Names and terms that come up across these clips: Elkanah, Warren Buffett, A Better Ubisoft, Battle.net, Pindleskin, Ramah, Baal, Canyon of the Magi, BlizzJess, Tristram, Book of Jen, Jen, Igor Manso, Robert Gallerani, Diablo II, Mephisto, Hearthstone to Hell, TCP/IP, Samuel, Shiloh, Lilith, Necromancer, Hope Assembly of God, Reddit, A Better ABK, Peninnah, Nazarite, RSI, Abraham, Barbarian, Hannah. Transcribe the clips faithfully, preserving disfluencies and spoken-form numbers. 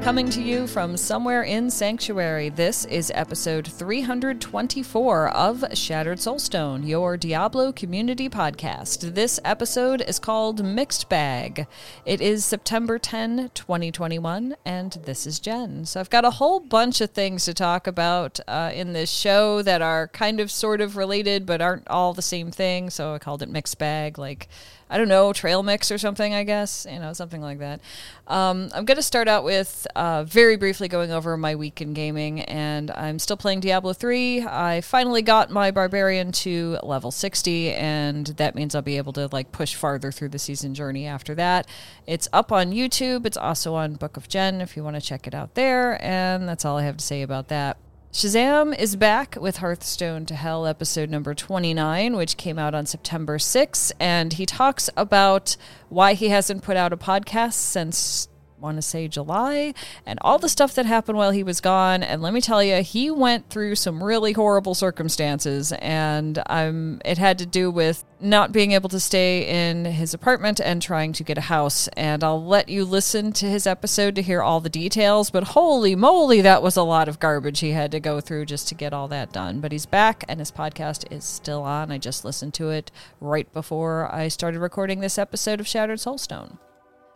Coming to you from somewhere in Sanctuary, this is episode three hundred twenty-four of Shattered Soulstone, your Diablo Community Podcast. This episode is called Mixed Bag. It is September tenth, twenty twenty-one, and this is Jen. So I've got a whole bunch of things to talk about uh, in this show that are kind of sort of related but aren't all the same thing, so I called it Mixed Bag, like... I don't know, trail mix or something, I guess, you know, something like that. Um, I'm going to start out with uh, very briefly going over my week in gaming, and I'm still playing Diablo three. I finally got my Barbarian to level sixty, and that means I'll be able to, like, push farther through the season journey after that. It's up on YouTube. It's also on Book of Jen if you want to check it out there, and that's all I have to say about that. Shazam is back with Hearthstone to Hell episode number twenty-nine, which came out on September sixth, and he talks about why he hasn't put out a podcast since, I want to say, July, and all the stuff that happened while he was gone. And let me tell you, he went through some really horrible circumstances, and I'm it had to do with not being able to stay in his apartment and trying to get a house. And I'll let you listen to his episode to hear all the details, but holy moly, that was a lot of garbage he had to go through just to get all that done. But he's back, and his podcast is still on. I just listened to it right before I started recording this episode of Shattered Soulstone.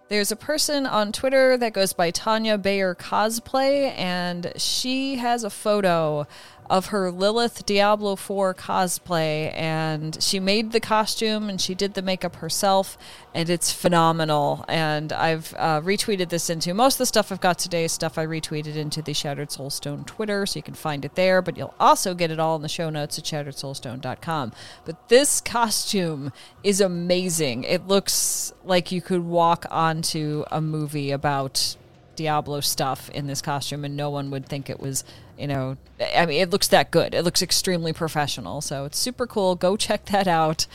There's a person on Twitter that goes by Tanya Bayer Cosplay, and she has a photo of her Lilith Diablo four cosplay, and she made the costume and she did the makeup herself, and it's phenomenal. And I've uh, retweeted this into most of the stuff I've got today is stuff I retweeted into the Shattered Soulstone Twitter, so you can find it there, but you'll also get it all in the show notes at shattered soulstone dot com. But this costume is amazing. It looks like you could walk onto a movie about Diablo stuff in this costume, and no one would think it was, you know, I mean, it looks that good. It looks extremely professional, so it's super cool. Go check that out.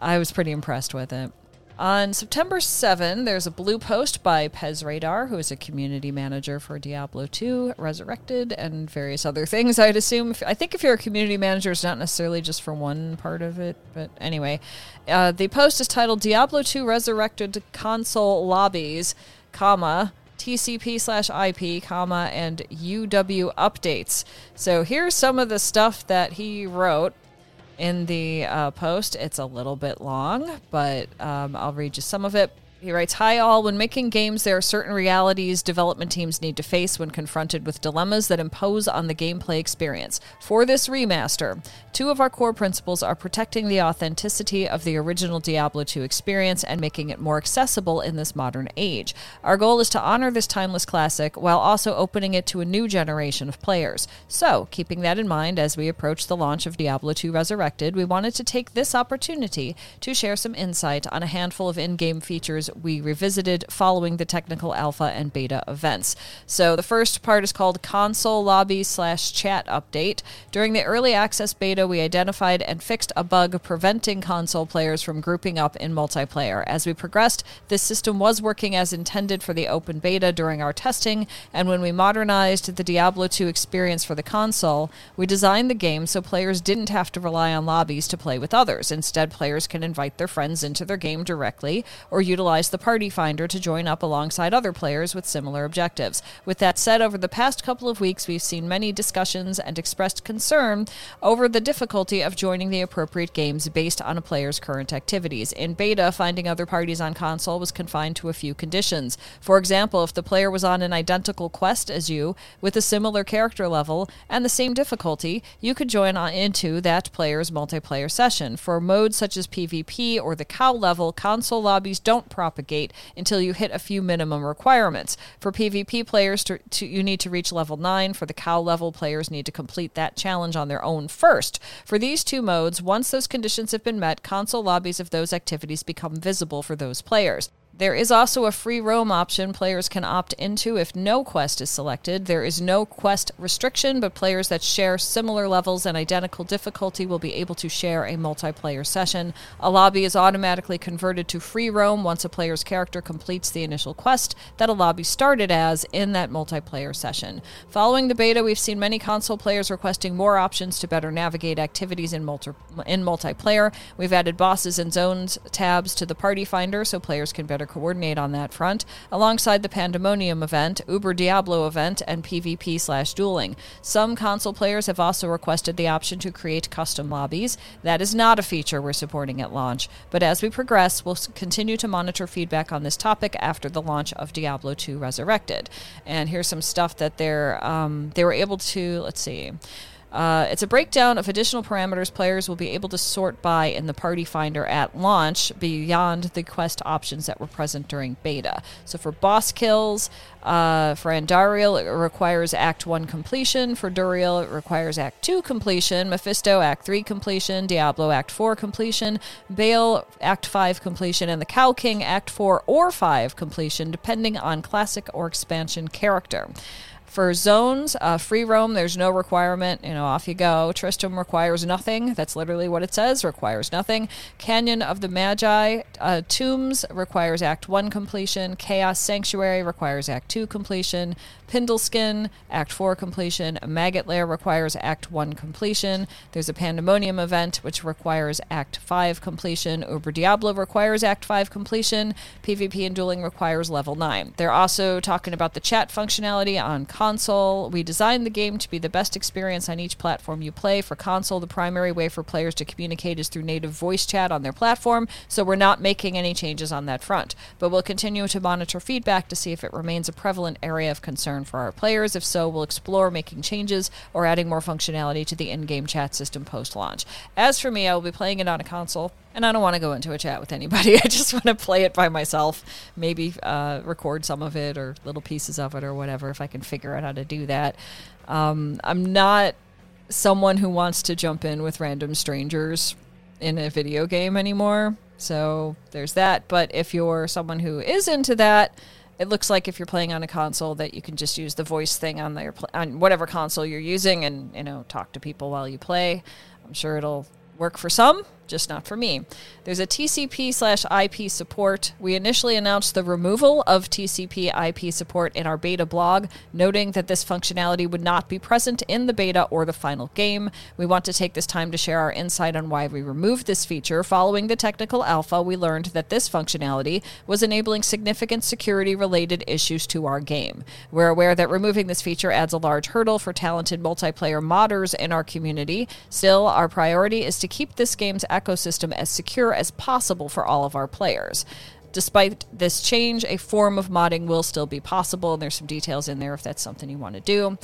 I was pretty impressed with it. On September seventh, there's a blue post by Pez Radar, who is a community manager for Diablo two Resurrected and various other things, I'd assume. I think if you're a community manager, it's not necessarily just for one part of it, but anyway. Uh, the post is titled Diablo two Resurrected Console Lobbies, comma, T C P slash I P, comma, and U W updates. So here's some of the stuff that he wrote in the uh, post. It's a little bit long, but um, I'll read just some of it. He writes, "Hi all, when making games, there are certain realities development teams need to face when confronted with dilemmas that impose on the gameplay experience. For this remaster, two of our core principles are protecting the authenticity of the original Diablo two experience and making it more accessible in this modern age. Our goal is to honor this timeless classic while also opening it to a new generation of players. So, keeping that in mind, as we approach the launch of Diablo two Resurrected, we wanted to take this opportunity to share some insight on a handful of in-game features we revisited following the technical alpha and beta events." So the first part is called console lobby slash chat update. "During the early access beta, we identified and fixed a bug preventing console players from grouping up in multiplayer. As we progressed, this system was working as intended for the open beta during our testing, and when we modernized the Diablo two experience for the console, we designed the game so players didn't have to rely on lobbies to play with others. Instead, players can invite their friends into their game directly or utilize the party finder to join up alongside other players with similar objectives. With that said, over the past couple of weeks, we've seen many discussions and expressed concern over the difficulty of joining the appropriate games based on a player's current activities. In beta, finding other parties on console was confined to a few conditions. For example, if the player was on an identical quest as you, with a similar character level, and the same difficulty, you could join on into that player's multiplayer session. For modes such as PvP or the cow level, console lobbies don't properly propagate until you hit a few minimum requirements. For PvP players, to, to, you need to reach level nine. For the cow level, players need to complete that challenge on their own first. For these two modes, once those conditions have been met, console lobbies of those activities become visible for those players. There is also a free roam option players can opt into if no quest is selected. There is no quest restriction, but players that share similar levels and identical difficulty will be able to share a multiplayer session. A lobby is automatically converted to free roam once a player's character completes the initial quest that a lobby started as in that multiplayer session. Following the beta, we've seen many console players requesting more options to better navigate activities in, multi- in multiplayer. We've added bosses and zones tabs to the party finder so players can better coordinate on that front, alongside the Pandemonium Event, Uber Diablo Event, and PvP slash dueling. Some console players have also requested the option to create custom lobbies. That is not a feature we're supporting at launch, but as we progress, we'll continue to monitor feedback on this topic after the launch of Diablo two Resurrected. And here's some stuff that they're um, they were able to, let's see... Uh, it's a breakdown of additional parameters players will be able to sort by in the party finder at launch beyond the quest options that were present during beta. So for boss kills, uh, for Andariel, it requires Act one completion. For Duriel, it requires Act two completion. Mephisto, Act three completion. Diablo, Act four completion. Baal, Act five completion. And the Cow King, Act four or five completion, depending on classic or expansion character. For zones, uh, free roam, there's no requirement. You know, off you go. Tristram requires nothing. That's literally what it says, requires nothing. Canyon of the Magi, uh, Tombs requires Act one completion. Chaos Sanctuary requires Act two completion. Pindleskin, Act four completion. Maggot Lair requires Act one completion. There's a Pandemonium Event, which requires Act five completion. Uber Diablo requires Act five completion. PvP and Dueling requires Level nine. They're also talking about the chat functionality on console. We designed the game to be the best experience on each platform you play. For console, the primary way for players to communicate is through native voice chat on their platform, so we're not making any changes on that front. But we'll continue to monitor feedback to see if it remains a prevalent area of concern for our players. If so, we'll explore making changes or adding more functionality to the in-game chat system post-launch. As for me, I will be playing it on a console, and I don't want to go into a chat with anybody. I just want to play it by myself, maybe uh, record some of it or little pieces of it or whatever if I can figure out how to do that. Um, I'm not someone who wants to jump in with random strangers in a video game anymore, so there's that. But if you're someone who is into that, it looks like if you're playing on a console that you can just use the voice thing on, their pl- on whatever console you're using and, you know, talk to people while you play. I'm sure it'll work for some, just not for me. There's a T C P slash I P support. We initially announced the removal of T C P I P support in our beta blog, noting that this functionality would not be present in the beta or the final game. We want to take this time to share our insight on why we removed this feature. Following the technical alpha, we learned that this functionality was enabling significant security-related issues to our game. We're aware that removing this feature adds a large hurdle for talented multiplayer modders in our community. Still, our priority is to keep this game's ecosystem as secure as possible for all of our players. Despite this change, a form of modding will still be possible, and there's some details in there if that's something you want to do.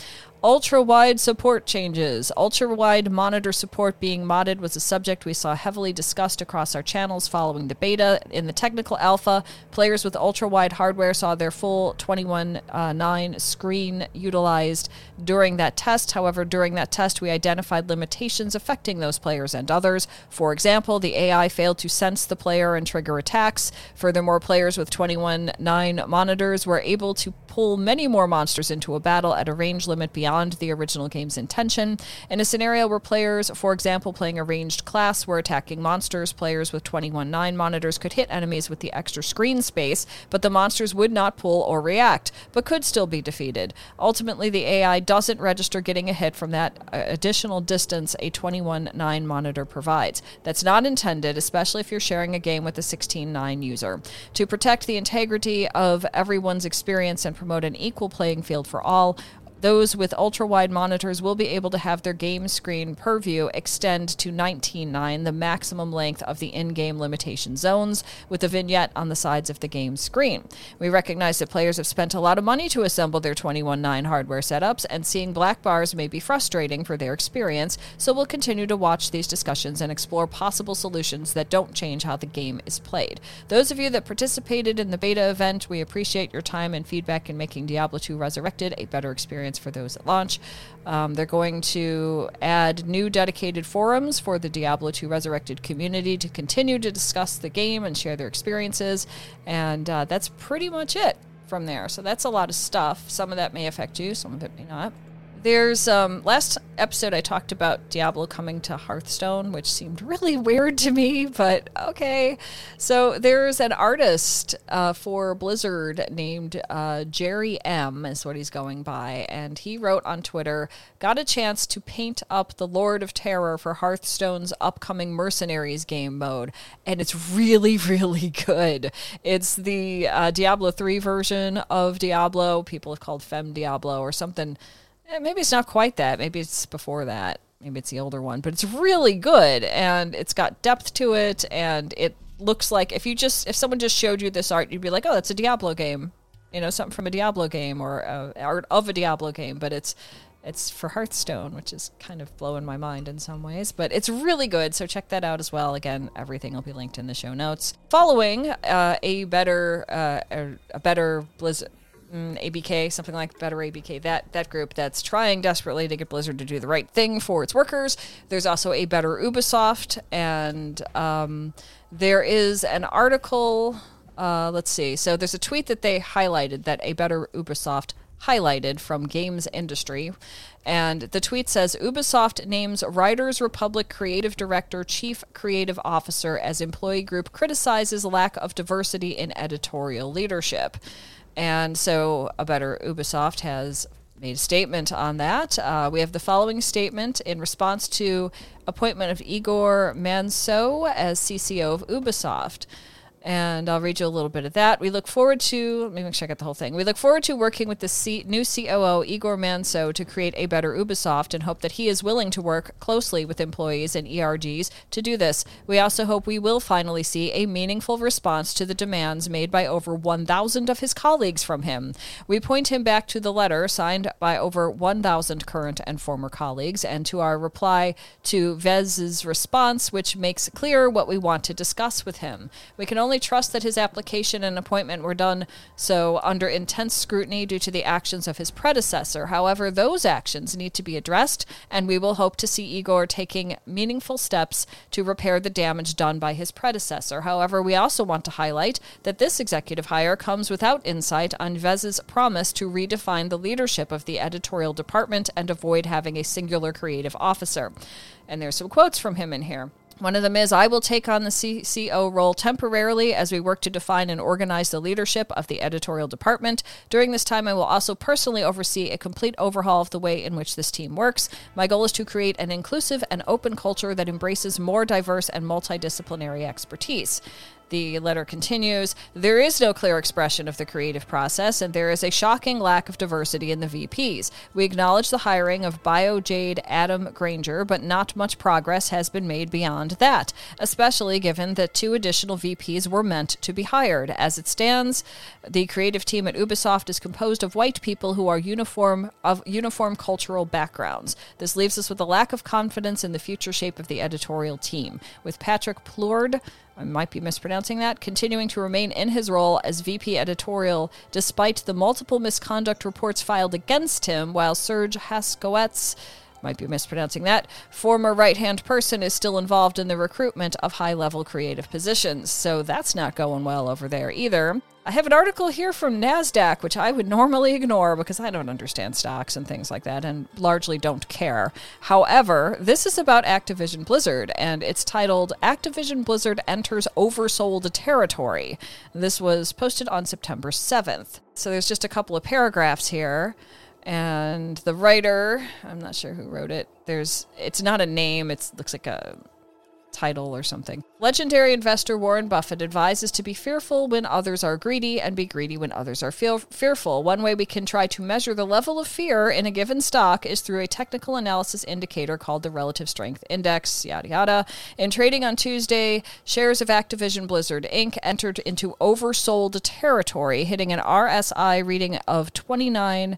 Ultra-wide support changes. Ultra-wide monitor support being modded was a subject we saw heavily discussed across our channels following the beta. In the technical alpha, players with ultra-wide hardware saw their full twenty-one nine uh, screen utilized during that test. However, during that test, we identified limitations affecting those players and others. For example, the A I failed to sense the player and trigger attacks. Furthermore, players with twenty-one nine monitors were able to pull many more monsters into a battle at a range limit beyond Beyond the original game's intention. In a scenario where players, for example, playing a ranged class, were attacking monsters, players with twenty-one nine monitors could hit enemies with the extra screen space, but the monsters would not pull or react, but could still be defeated. Ultimately, the A I doesn't register getting a hit from that additional distance a twenty-one nine monitor provides. That's not intended, especially if you're sharing a game with a sixteen nine user. To protect the integrity of everyone's experience and promote an equal playing field for all, those with ultra-wide monitors will be able to have their game screen purview extend to nineteen nine, the maximum length of the in-game limitation zones, with a vignette on the sides of the game screen. We recognize that players have spent a lot of money to assemble their twenty-one nine hardware setups, and seeing black bars may be frustrating for their experience, so we'll continue to watch these discussions and explore possible solutions that don't change how the game is played. Those of you that participated in the beta event, we appreciate your time and feedback in making Diablo two Resurrected a better experience experience for those at launch. Um, they're going to add new dedicated forums for the Diablo two Resurrected community to continue to discuss the game and share their experiences. And uh, that's pretty much it from there. So that's a lot of stuff. Some of that may affect you, some of it may not. There's, um, last episode I talked about Diablo coming to Hearthstone, which seemed really weird to me, but okay. So there's an artist uh, for Blizzard named uh, Jerry M is what he's going by, and he wrote on Twitter, "Got a chance to paint up the Lord of Terror for Hearthstone's upcoming Mercenaries game mode, and it's really, really good. It's the uh, Diablo three version of Diablo. People have called Femme Diablo or something. Maybe it's not quite that. Maybe it's before that. Maybe it's the older one. But it's really good, and it's got depth to it, and it looks like if you just if someone just showed you this art, you'd be like, oh, that's a Diablo game, you know, something from a Diablo game or uh, art of a Diablo game. But it's it's for Hearthstone, which is kind of blowing my mind in some ways. But it's really good, so check that out as well. Again, everything will be linked in the show notes. Following uh, a better uh, a better Blizzard. A B K, something like Better A B K, that that group that's trying desperately to get Blizzard to do the right thing for its workers. There's also A Better Ubisoft, and um, there is an article, uh, let's see, so there's a tweet that they highlighted that A Better Ubisoft highlighted from Games Industry, and the tweet says, Ubisoft names Riders Republic creative director, chief creative officer as employee group criticizes lack of diversity in editorial leadership. And so A Better Ubisoft has made a statement on that. Uh, we have the following statement in response to appointment of Igor Manso as C C O of Ubisoft. And I'll read you a little bit of that. We look forward to, let me make sure I got the whole thing. We look forward to working with the C- new C O O, Igor Manso, to create A Better Ubisoft and hope that he is willing to work closely with employees and E R Gs to do this. We also hope we will finally see a meaningful response to the demands made by over one thousand of his colleagues from him. We point him back to the letter signed by over one thousand current and former colleagues and to our reply to Vez's response, which makes clear what we want to discuss with him. We can only trust that his application and appointment were done so under intense scrutiny due to the actions of his predecessor. However, those actions need to be addressed, and we will hope to see Igor taking meaningful steps to repair the damage done by his predecessor. However, we also want to highlight that this executive hire comes without insight on Vez's promise to redefine the leadership of the editorial department and avoid having a singular creative officer. And there's some quotes from him in here. One of them is, I will take on the C C O role temporarily as we work to define and organize the leadership of the editorial department. During this time, I will also personally oversee a complete overhaul of the way in which this team works. My goal is to create an inclusive and open culture that embraces more diverse and multidisciplinary expertise. The letter continues, there is no clear expression of the creative process, and there is a shocking lack of diversity in the V Ps. We acknowledge the hiring of BioJade Adam Granger, but not much progress has been made beyond that, especially given that two additional V Ps were meant to be hired. As it stands, the creative team at Ubisoft is composed of white people who are uniform of uniform cultural backgrounds. This leaves us with a lack of confidence in the future shape of the editorial team. With Patrick Plourde, I might be mispronouncing that, continuing to remain in his role as V P editorial despite the multiple misconduct reports filed against him, while Serge Haskowitz, might be mispronouncing that, former right-hand person is still involved in the recruitment of high-level creative positions. So that's not going well over there either. I have an article here from NASDAQ, which I would normally ignore because I don't understand stocks and things like that and largely don't care. However, this is about Activision Blizzard, and it's titled, Activision Blizzard Enters Oversold Territory. This was posted on September seventh. So there's just a couple of paragraphs here. And the writer, I'm not sure who wrote it. There's, it's not a name. It looks like a title or something. Legendary investor Warren Buffett advises to be fearful when others are greedy and be greedy when others are fe- fearful. One way we can try to measure the level of fear in a given stock is through a technical analysis indicator called the Relative Strength Index, yada yada. In trading on Tuesday, shares of Activision Blizzard Incorporated entered into oversold territory, hitting an R S I reading of twenty-nine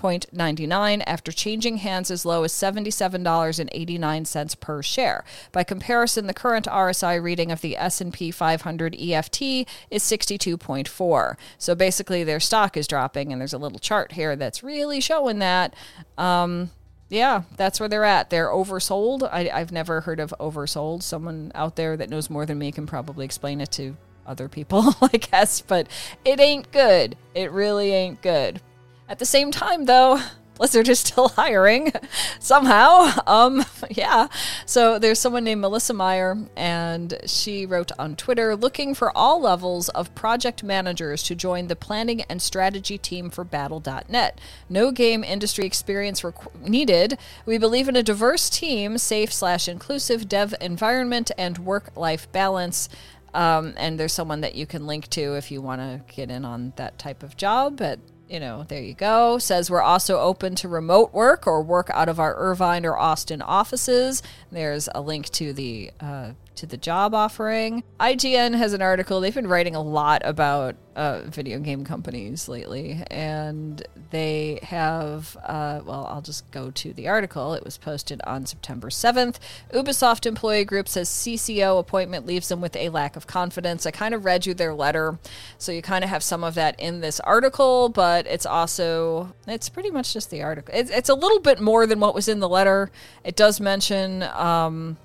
point nine nine after changing hands as low as seventy-seven dollars and eighty-nine cents per share. By comparison, the current R S I reading of the S and P five hundred E F T is sixty-two point four. So basically their stock is dropping, and there's a little chart here that's really showing that. Um, yeah, that's where they're at. They're oversold. I, I've never heard of oversold. Someone out there that knows more than me can probably explain it to other people, I guess, but it ain't good. It really ain't good. At the same time, though, Blizzard is still hiring somehow. Um, yeah. So there's someone named Melissa Meyer, and she wrote on Twitter, looking for all levels of project managers to join the planning and strategy team for Battle dot net. No game industry experience requ- needed. We believe in a diverse team, safe slash inclusive dev environment, and work-life balance. Um, and there's someone that you can link to if you want to get in on that type of job at, you know, there you go. Says we're also open to remote work or work out of our Irvine or Austin offices. There's a link to the uh, to the job offering. I G N has an article. They've been writing a lot about uh, video game companies lately. And they have, uh, well, I'll just go to the article. It was posted on September seventh. Ubisoft employee group says C C O appointment leaves them with a lack of confidence. I kind of read you their letter. So you kind of have some of that in this article, but it's also, it's pretty much just the article. It's, it's a little bit more than what was in the letter. It does mention, um,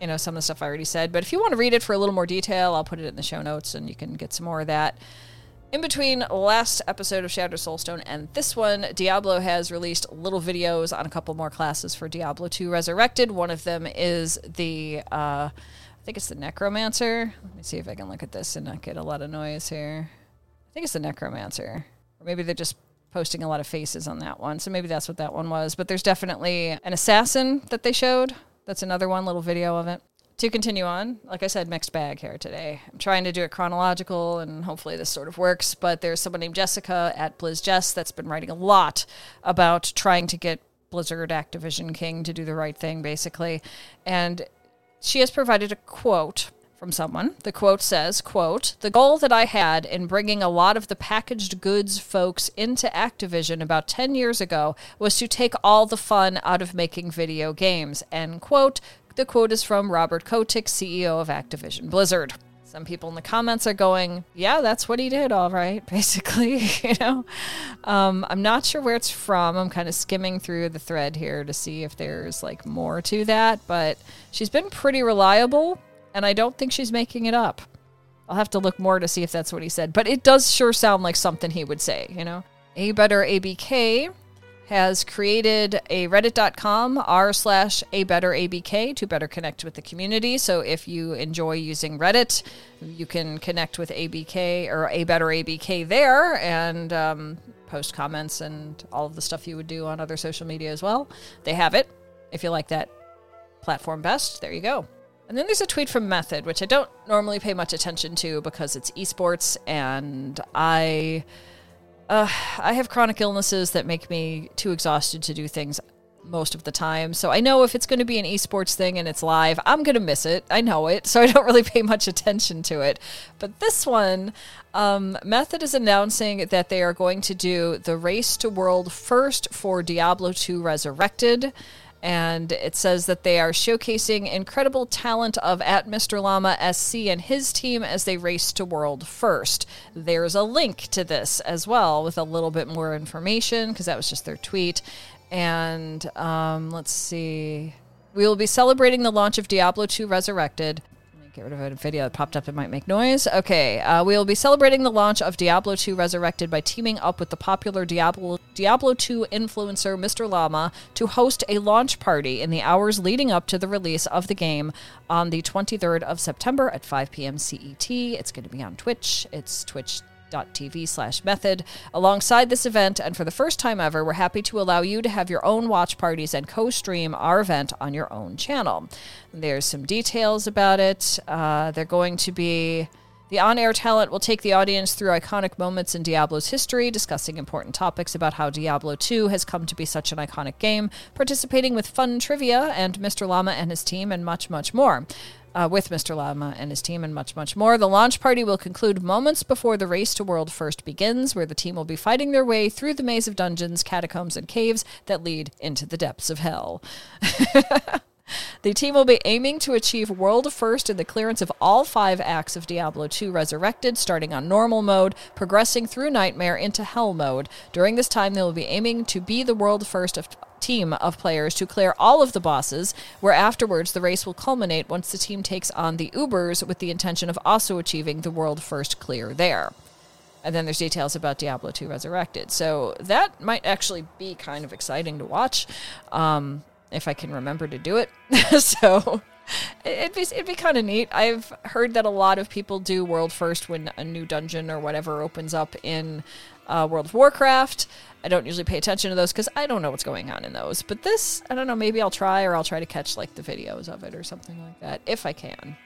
you know, some of the stuff I already said. But if you want to read it for a little more detail, I'll put it in the show notes and you can get some more of that. In between last episode of Shattered Soulstone and this one, Diablo has released little videos on a couple more classes for Diablo two Resurrected. One of them is the, uh, I think it's the Necromancer. Let me see if I can look at this and not get a lot of noise here. I think it's the Necromancer. Or maybe they're just posting a lot of faces on that one. So maybe that's what that one was. But there's definitely an assassin that they showed. That's another one, little video of it. To continue on, like I said, mixed bag here today. I'm trying to do it chronological, and hopefully this sort of works, but there's someone named Jessica at BlizzJess that's been writing a lot about trying to get Blizzard, Activision King to do the right thing, basically. And she has provided a quote from someone. The quote says, quote, "The goal that I had in bringing a lot of the packaged goods folks into Activision about ten years ago was to take all the fun out of making video games," end quote. The quote is from Robert Kotick, C E O of Activision Blizzard. Some people in the comments are going, yeah, that's what he did, all right, basically, you know. Um, I'm not sure where it's from. I'm kind of skimming through the thread here to see if there's, like, more to that, but she's been pretty reliable. And I don't think she's making it up. I'll have to look more to see if that's what he said. But it does sure sound like something he would say, you know. A Better A B K has created a reddit dot com r slash A Better A B K to better connect with the community. So if you enjoy using Reddit, you can connect with A B K or A Better A B K there and um, post comments and all of the stuff you would do on other social media as well. They have it. If you like that platform best, there you go. And then there's a tweet from Method, which I don't normally pay much attention to because it's esports, and I uh, I have chronic illnesses that make me too exhausted to do things most of the time. So I know if it's going to be an esports thing and it's live, I'm going to miss it. I know it, so I don't really pay much attention to it. But this one, um, Method is announcing that they are going to do the Race to World First for Diablo two Resurrected. And it says that they are showcasing incredible talent of at Mister Llama S C and his team as they race to world first. There's a link to this as well with a little bit more information because that was just their tweet. And um, let's see. We will be celebrating the launch of Diablo two Resurrected. Get rid of a video that popped up. It might make noise. Okay, uh, we will be celebrating the launch of Diablo two Resurrected by teaming up with the popular Diablo, Diablo two influencer Mister Llama to host a launch party in the hours leading up to the release of the game on the twenty-third of September at five p.m. C E T. It's going to be on Twitch. It's Twitch. Twitch.tv slash method. Alongside this event, and for the first time ever, we're happy to allow you to have your own watch parties and co-stream our event on your own channel. There's some details about it. Uh, they're going to be... The on-air talent will take the audience through iconic moments in Diablo's history, discussing important topics about how Diablo two has come to be such an iconic game, participating with fun trivia and Mister Llama and his team, and much, much more. uh, with Mister Llama and his team and much, much more. The launch party will conclude moments before the race to world first begins, where the team will be fighting their way through the maze of dungeons, catacombs, and caves that lead into the depths of hell. The team will be aiming to achieve world first in the clearance of all five acts of Diablo two Resurrected, starting on normal mode, progressing through nightmare into hell mode. During this time, they will be aiming to be the world first of team of players to clear all of the bosses, where afterwards the race will culminate once the team takes on the Ubers, with the intention of also achieving the world first clear there. And then there's details about Diablo two Resurrected. So that might actually be kind of exciting to watch. Um... if I can remember to do it. So it'd be it'd be kind of neat. I've heard that a lot of people do world first when a new dungeon or whatever opens up in uh, World of Warcraft. I don't usually pay attention to those because I don't know what's going on in those. But this, I don't know, maybe I'll try, or I'll try to catch like the videos of it or something like that, if I can.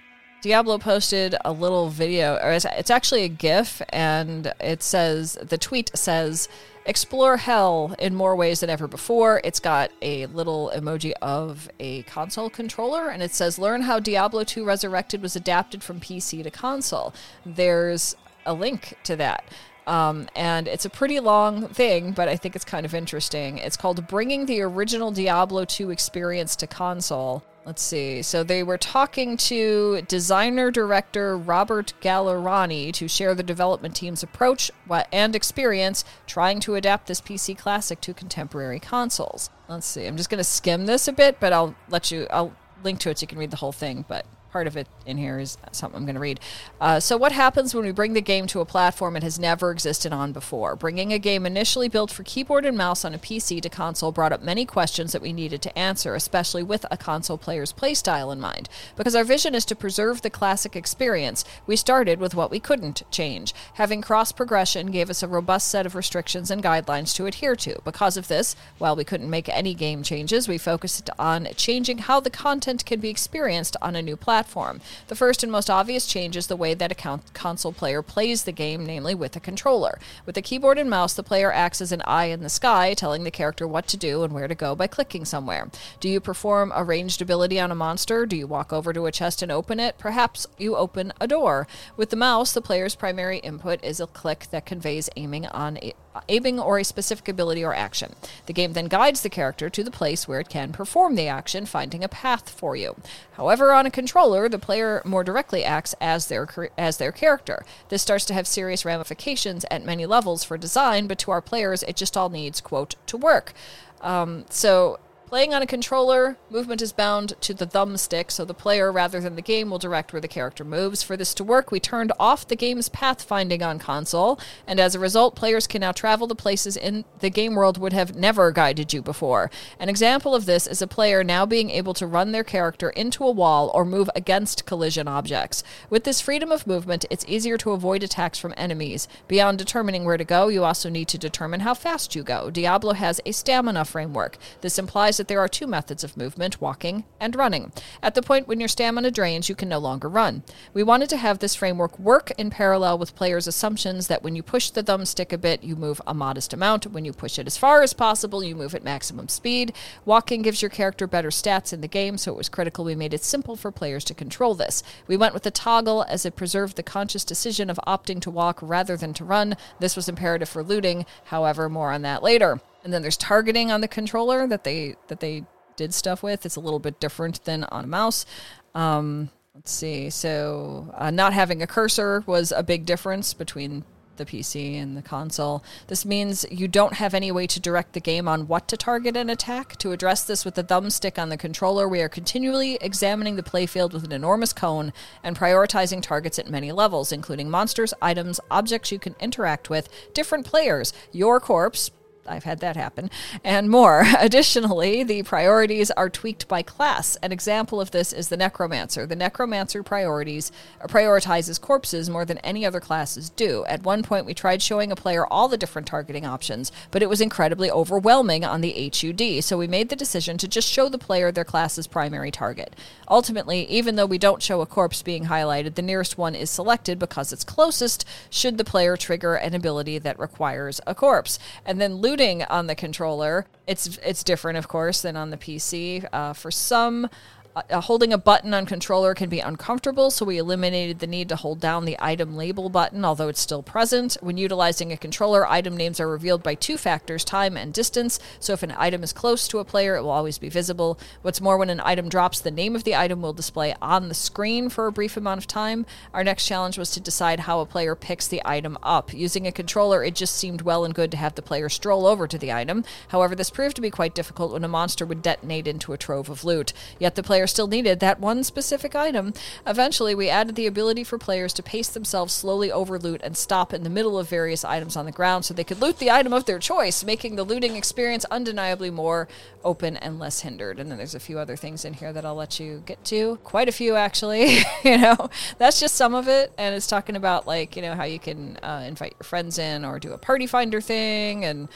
Diablo posted a little video, or it's, it's actually a GIF, and it says, the tweet says, "Explore hell in more ways than ever before." It's got a little emoji of a console controller, and it says, "Learn how Diablo two Resurrected was adapted from P C to console." There's a link to that. Um, and it's a pretty long thing, but I think it's kind of interesting. It's called "Bringing the Original Diablo two Experience to Console." Let's see. So they were talking to designer-director Robert Gallerani to share the development team's approach and experience trying to adapt this P C classic to contemporary consoles. Let's see. I'm just going to skim this a bit, but I'll let you... I'll link to it so you can read the whole thing, but... part of it in here is something I'm going to read. Uh, so what happens when we bring the game to a platform it has never existed on before? Bringing a game initially built for keyboard and mouse on a P C to console brought up many questions that we needed to answer, especially with a console player's playstyle in mind. Because our vision is to preserve the classic experience, we started with what we couldn't change. Having cross-progression gave us a robust set of restrictions and guidelines to adhere to. Because of this, while we couldn't make any game changes, we focused on changing how the content can be experienced on a new platform. Platform. The first and most obvious change is the way that a con- console player plays the game, namely with a controller. With the keyboard and mouse, the player acts as an eye in the sky, telling the character what to do and where to go by clicking somewhere. Do you perform a ranged ability on a monster? Do you walk over to a chest and open it? Perhaps you open a door. With the mouse, the player's primary input is a click that conveys aiming on it. aiming or a specific ability or action. The game then guides the character to the place where it can perform the action, finding a path for you. However, on a controller, the player more directly acts as their as their character. This starts to have serious ramifications at many levels for design, but to our players, it just all needs, quote, to work. Um, so... Playing on a controller, movement is bound to the thumbstick, so the player, rather than the game, will direct where the character moves. For this to work, we turned off the game's pathfinding on console, and as a result, players can now travel to places in the game world would have never guided you before. An example of this is a player now being able to run their character into a wall or move against collision objects. With this freedom of movement, it's easier to avoid attacks from enemies. Beyond determining where to go, you also need to determine how fast you go. Diablo has a stamina framework. This implies that there are two methods of movement, walking and running. At the point when your stamina drains, you can no longer run. We wanted to have this framework work in parallel with players' assumptions that when you push the thumbstick a bit, you move a modest amount. When you push it as far as possible, you move at maximum speed. Walking gives your character better stats in the game, so it was critical we made it simple for players to control this. We went with the toggle as it preserved the conscious decision of opting to walk rather than to run. This was imperative for looting. However, more on that later. And then there's targeting on the controller that they that they did stuff with. It's a little bit different than on a mouse. Um, let's see. So uh, not having a cursor was a big difference between the P C and the console. This means you don't have any way to direct the game on what to target and attack. To address this with the thumbstick on the controller, we are continually examining the playfield with an enormous cone and prioritizing targets at many levels, including monsters, items, objects you can interact with, different players, your corpse... I've had that happen, and more. Additionally, the priorities are tweaked by class. An example of this is the Necromancer. The Necromancer priorities prioritizes corpses more than any other classes do. At one point, we tried showing a player all the different targeting options, but it was incredibly overwhelming on the H U D, so we made the decision to just show the player their class's primary target. Ultimately, even though we don't show a corpse being highlighted, the nearest one is selected because it's closest should the player trigger an ability that requires a corpse. And then loot on the controller, it's it's different, of course, than on the P C. Uh, for some Uh, holding a button on controller can be uncomfortable, so we eliminated the need to hold down the item label button, although it's still present. When utilizing a controller, item names are revealed by two factors, time and distance, so if an item is close to a player, it will always be visible. What's more, when an item drops, the name of the item will display on the screen for a brief amount of time. Our next challenge was to decide how a player picks the item up. Using a controller, it just seemed well and good to have the player stroll over to the item. However, this proved to be quite difficult when a monster would detonate into a trove of loot. Yet the player still needed that one specific item. Eventually, we added the ability for players to pace themselves slowly over loot and stop in the middle of various items on the ground so they could loot the item of their choice, making the looting experience undeniably more open and less hindered. And then there's a few other things in here that I'll let you get to. Quite a few, actually. You know, that's just some of it. And it's talking about, like, you know, how you can uh, invite your friends in or do a party finder thing and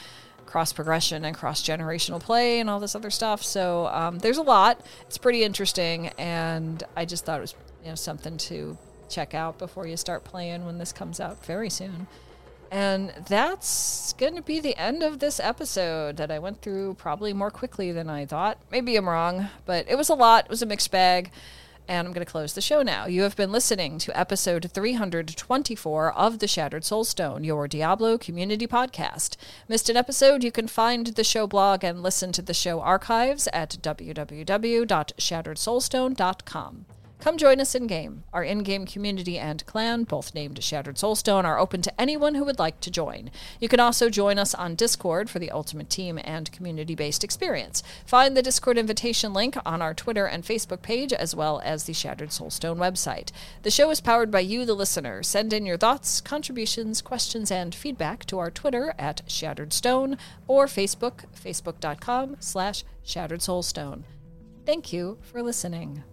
cross-progression and cross-generational play and all this other stuff. So um, there's a lot. It's pretty interesting, and I just thought it was, you know, something to check out before you start playing when this comes out very soon. And that's going to be the end of this episode that I went through probably more quickly than I thought. Maybe I'm wrong, but it was a lot. It was a mixed bag. And I'm going to close the show now. You have been listening to episode three hundred twenty-four of The Shattered Soulstone, your Diablo community podcast. Missed an episode? You can find the show blog and listen to the show archives at w w w dot shattered soulstone dot com. Come join us in-game. Our in-game community and clan, both named Shattered Soulstone, are open to anyone who would like to join. You can also join us on Discord for the ultimate team and community-based experience. Find the Discord invitation link on our Twitter and Facebook page, as well as the Shattered Soulstone website. The show is powered by you, the listener. Send in your thoughts, contributions, questions, and feedback to our Twitter at Shattered Stone or Facebook, facebook dot com slash Shattered Soulstone. Thank you for listening.